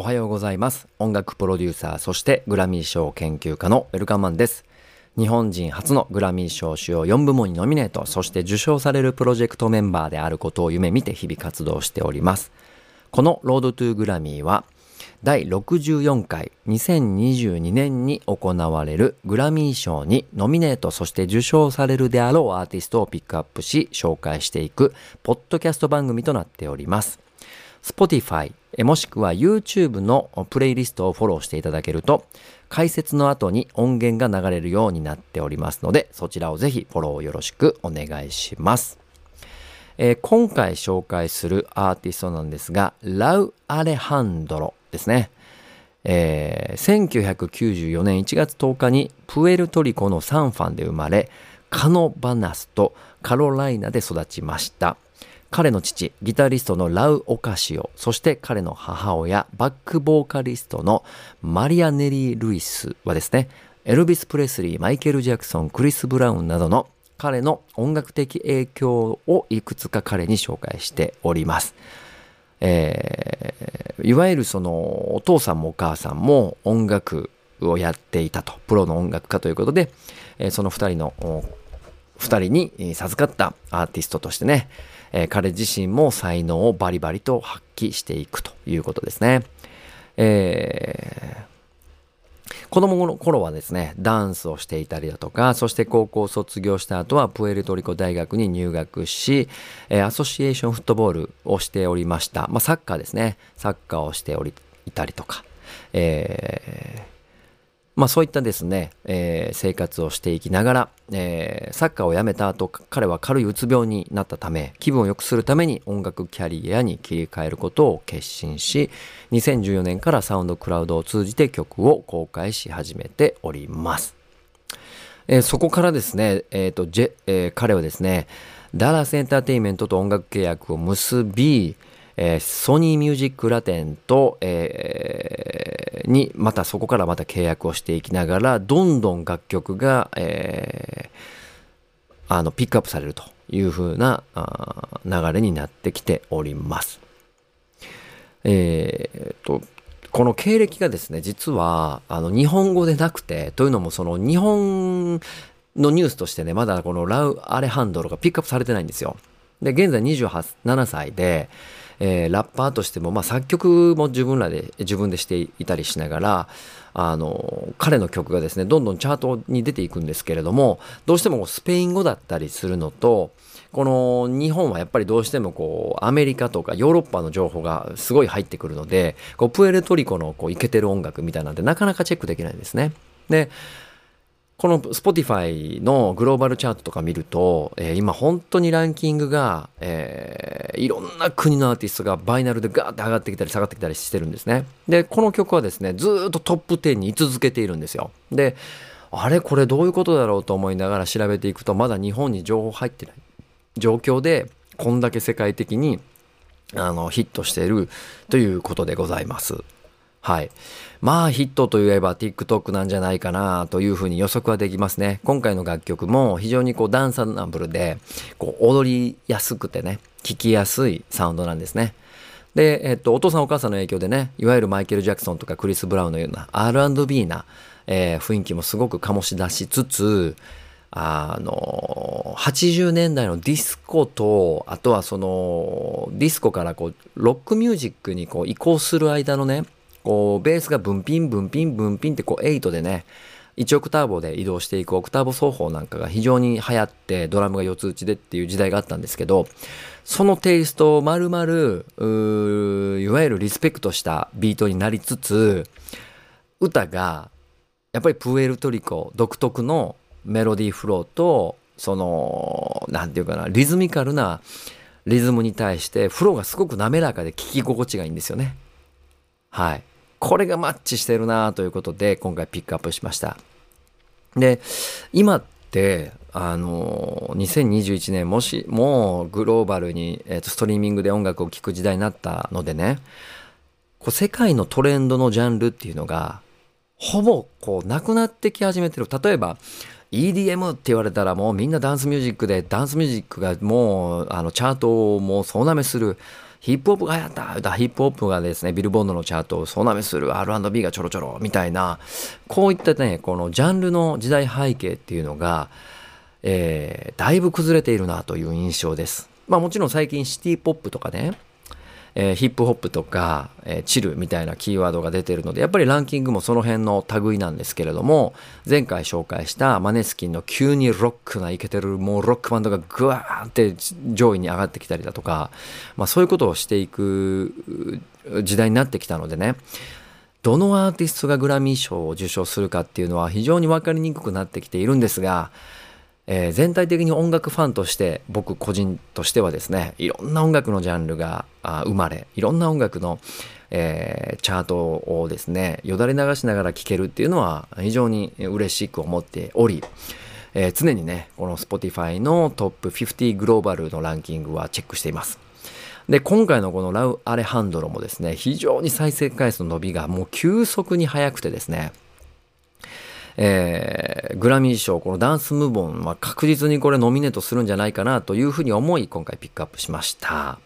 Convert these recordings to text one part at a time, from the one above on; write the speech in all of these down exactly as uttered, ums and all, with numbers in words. おはようございます。音楽プロデューサー、そしてグラミー賞研究家のウェルカンマンです。日本人初のグラミー賞主要よん部門にノミネート、そして受賞されるプロジェクトメンバーであることを夢見て日々活動しております。このロードトゥーグラミーはだいろくじゅうよんかいにせんにじゅうにねんに行われるグラミー賞にノミネート、そして受賞されるであろうアーティストをピックアップし紹介していくポッドキャスト番組となっております。Spotify もしくは YouTube のプレイリストをフォローしていただけると解説の後に音源が流れるようになっておりますので、そちらをぜひフォローよろしくお願いします。えー、今回紹介するアーティストなんですが、ラウ・アレハンドロですね。えー、せんきゅうひゃくきゅうじゅうよねんいちがつとおかにプエルトリコのサンファンで生まれ、カノバナスとカロライナで育ちました。彼の父、ギタリストのラウ・オカシオ、そして彼の母親、バックボーカリストのマリア・ネリー・ルイスはですね、エルビス・プレスリー、マイケル・ジャクソン、クリス・ブラウンなどの彼の音楽的影響をいくつか彼に紹介しております。えー、いわゆるそのお父さんもお母さんも音楽をやっていたと、プロの音楽家ということで、その二人の二人に授かったアーティストとしてね、えー、彼自身も才能をバリバリと発揮していくということですね。えー、子供の頃はですね、ダンスをしていたりだとか、そして高校を卒業した後はプエルトリコ大学に入学し、えー、アソシエーションフットボールをしておりました。まあ、サッカーですね。サッカーをしておりいたりとか、えーまあ、そういったですね、えー、生活をしていきながら、えー、サッカーをやめた後、彼は軽いうつ病になったため、気分を良くするために音楽キャリアに切り替えることを決心し、にせんじゅうよねんからサウンドクラウドを通じて曲を公開し始めております。えー、そこからですね、えーとジェえー、彼はですね、ダラスエンターテインメントと音楽契約を結び、えー、ソニーミュージックラテンと、えー、にまたそこからまた契約をしていきながら、どんどん楽曲が、えー、あのピックアップされるという風な流れになってきております。えー、っとこの経歴がですね、実はあの日本語でなくて、というのもその日本のニュースとしてね、まだこのラウ・アレハンドロがピックアップされてないんですよ。で、現在にじゅうななさいで、えー、ラッパーとしても、まあ、作曲も自分らで自分でしていたりしながら、あの彼の曲がですね、どんどんチャートに出ていくんですけれども、どうしてもスペイン語だったりするのと、この日本はやっぱりどうしてもこうアメリカとかヨーロッパの情報がすごい入ってくるので、こうプエルトリコのこうイケてる音楽みたいなんてなかなかチェックできないんですね。で、この Spotify のグローバルチャートとか見ると、えー、今本当にランキングが、えー、いろんな国のアーティストがバイナルでガーッて上がってきたり下がってきたりしてるんですね。で、この曲はですね、ずっとトップじゅうに居続けているんですよ。で、あれこれどういうことだろうと思いながら調べていくと、まだ日本に情報入ってない状況で、こんだけ世界的にあのヒットしているということでございます。はい。まあヒットといえば TikTok なんじゃないかなというふうに予測はできますね。今回の楽曲も非常にこうダンサブルで、こう踊りやすくてね、聴きやすいサウンドなんですね。で、えっと、お父さんお母さんの影響でね、いわゆるマイケル・ジャクソンとかクリス・ブラウンのような アールアンドビー な、えー、雰囲気もすごく醸し出しつつ、あのはちじゅうねんだいのディスコと、あとはそのディスコからこうロックミュージックにこう移行する間のね、こうベースがブンピンブンピンブンピンってこうはちでね、いちオクターボで移動していくオクターボ奏法なんかが非常に流行って、ドラムがよっつ打ちでっていう時代があったんですけど、そのテイストを丸々いわゆるリスペクトしたビートになりつつ、歌がやっぱりプエルトリコ独特のメロディーフローと、そのなんていうかな、リズミカルなリズムに対してフローがすごく滑らかで聴き心地がいいんですよね。はい、これがマッチしてるなということで、今回ピックアップしました。で、今ってあのにせんにじゅういちねん、もしもうグローバルに、えーと、ストリーミングで音楽を聴く時代になったのでね、こう世界のトレンドのジャンルっていうのがほぼこうなくなってき始めてる。例えば イーディーエム って言われたら、もうみんなダンスミュージックで、ダンスミュージックがもうあのチャートをもう総なめする。ヒップホップが流行った歌、ヒップホップがですね、ビルボードのチャートを総なめする アールアンドビー がちょろちょろみたいな、こういったね、このジャンルの時代背景っていうのが、えー、だいぶ崩れているなという印象です。まあもちろん最近シティポップとかね、えー、ヒップホップとか、えー、チルみたいなキーワードが出てるので、やっぱりランキングもその辺の類なんですけれども、前回紹介したマネスキンの急にロックなイケてるもうロックバンドがグワーンって上位に上がってきたりだとか、まあ、そういうことをしていく時代になってきたのでね、どのアーティストがグラミー賞を受賞するかっていうのは非常に分かりにくくなってきているんですが、えー、全体的に音楽ファンとして僕個人としてはですね、いろんな音楽のジャンルが生まれ、いろんな音楽の、えー、チャートをですねよだれ流しながら聴けるっていうのは非常に嬉しく思っており、えー、常にねこの Spotify のトップごじゅうグローバルのランキングはチェックしています。で、今回のこのラウ・アレハンドロもですね、非常に再生回数の伸びがもう急速に速くてですね、えー、グラミー賞このダンスムーボンは確実にこれノミネートするんじゃないかなというふうに思い、今回ピックアップしました。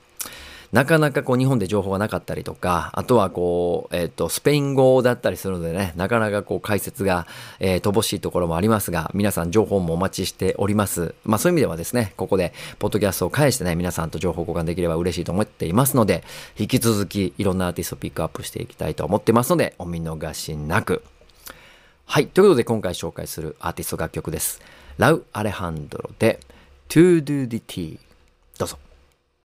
なかなかこう日本で情報がなかったりとか、あとはこう、えー、とスペイン語だったりするのでね、なかなかこう解説が、えー、乏しいところもありますが、皆さん情報もお待ちしております。まあそういう意味ではですね、ここでポッドキャストを介してね、皆さんと情報交換できれば嬉しいと思っていますので、引き続きいろんなアーティストをピックアップしていきたいと思ってますので、お見逃しなく。はい。ということで、今回紹介するアーティスト楽曲です。ラウ・アレハンドロで To Do The Tea。どうぞ。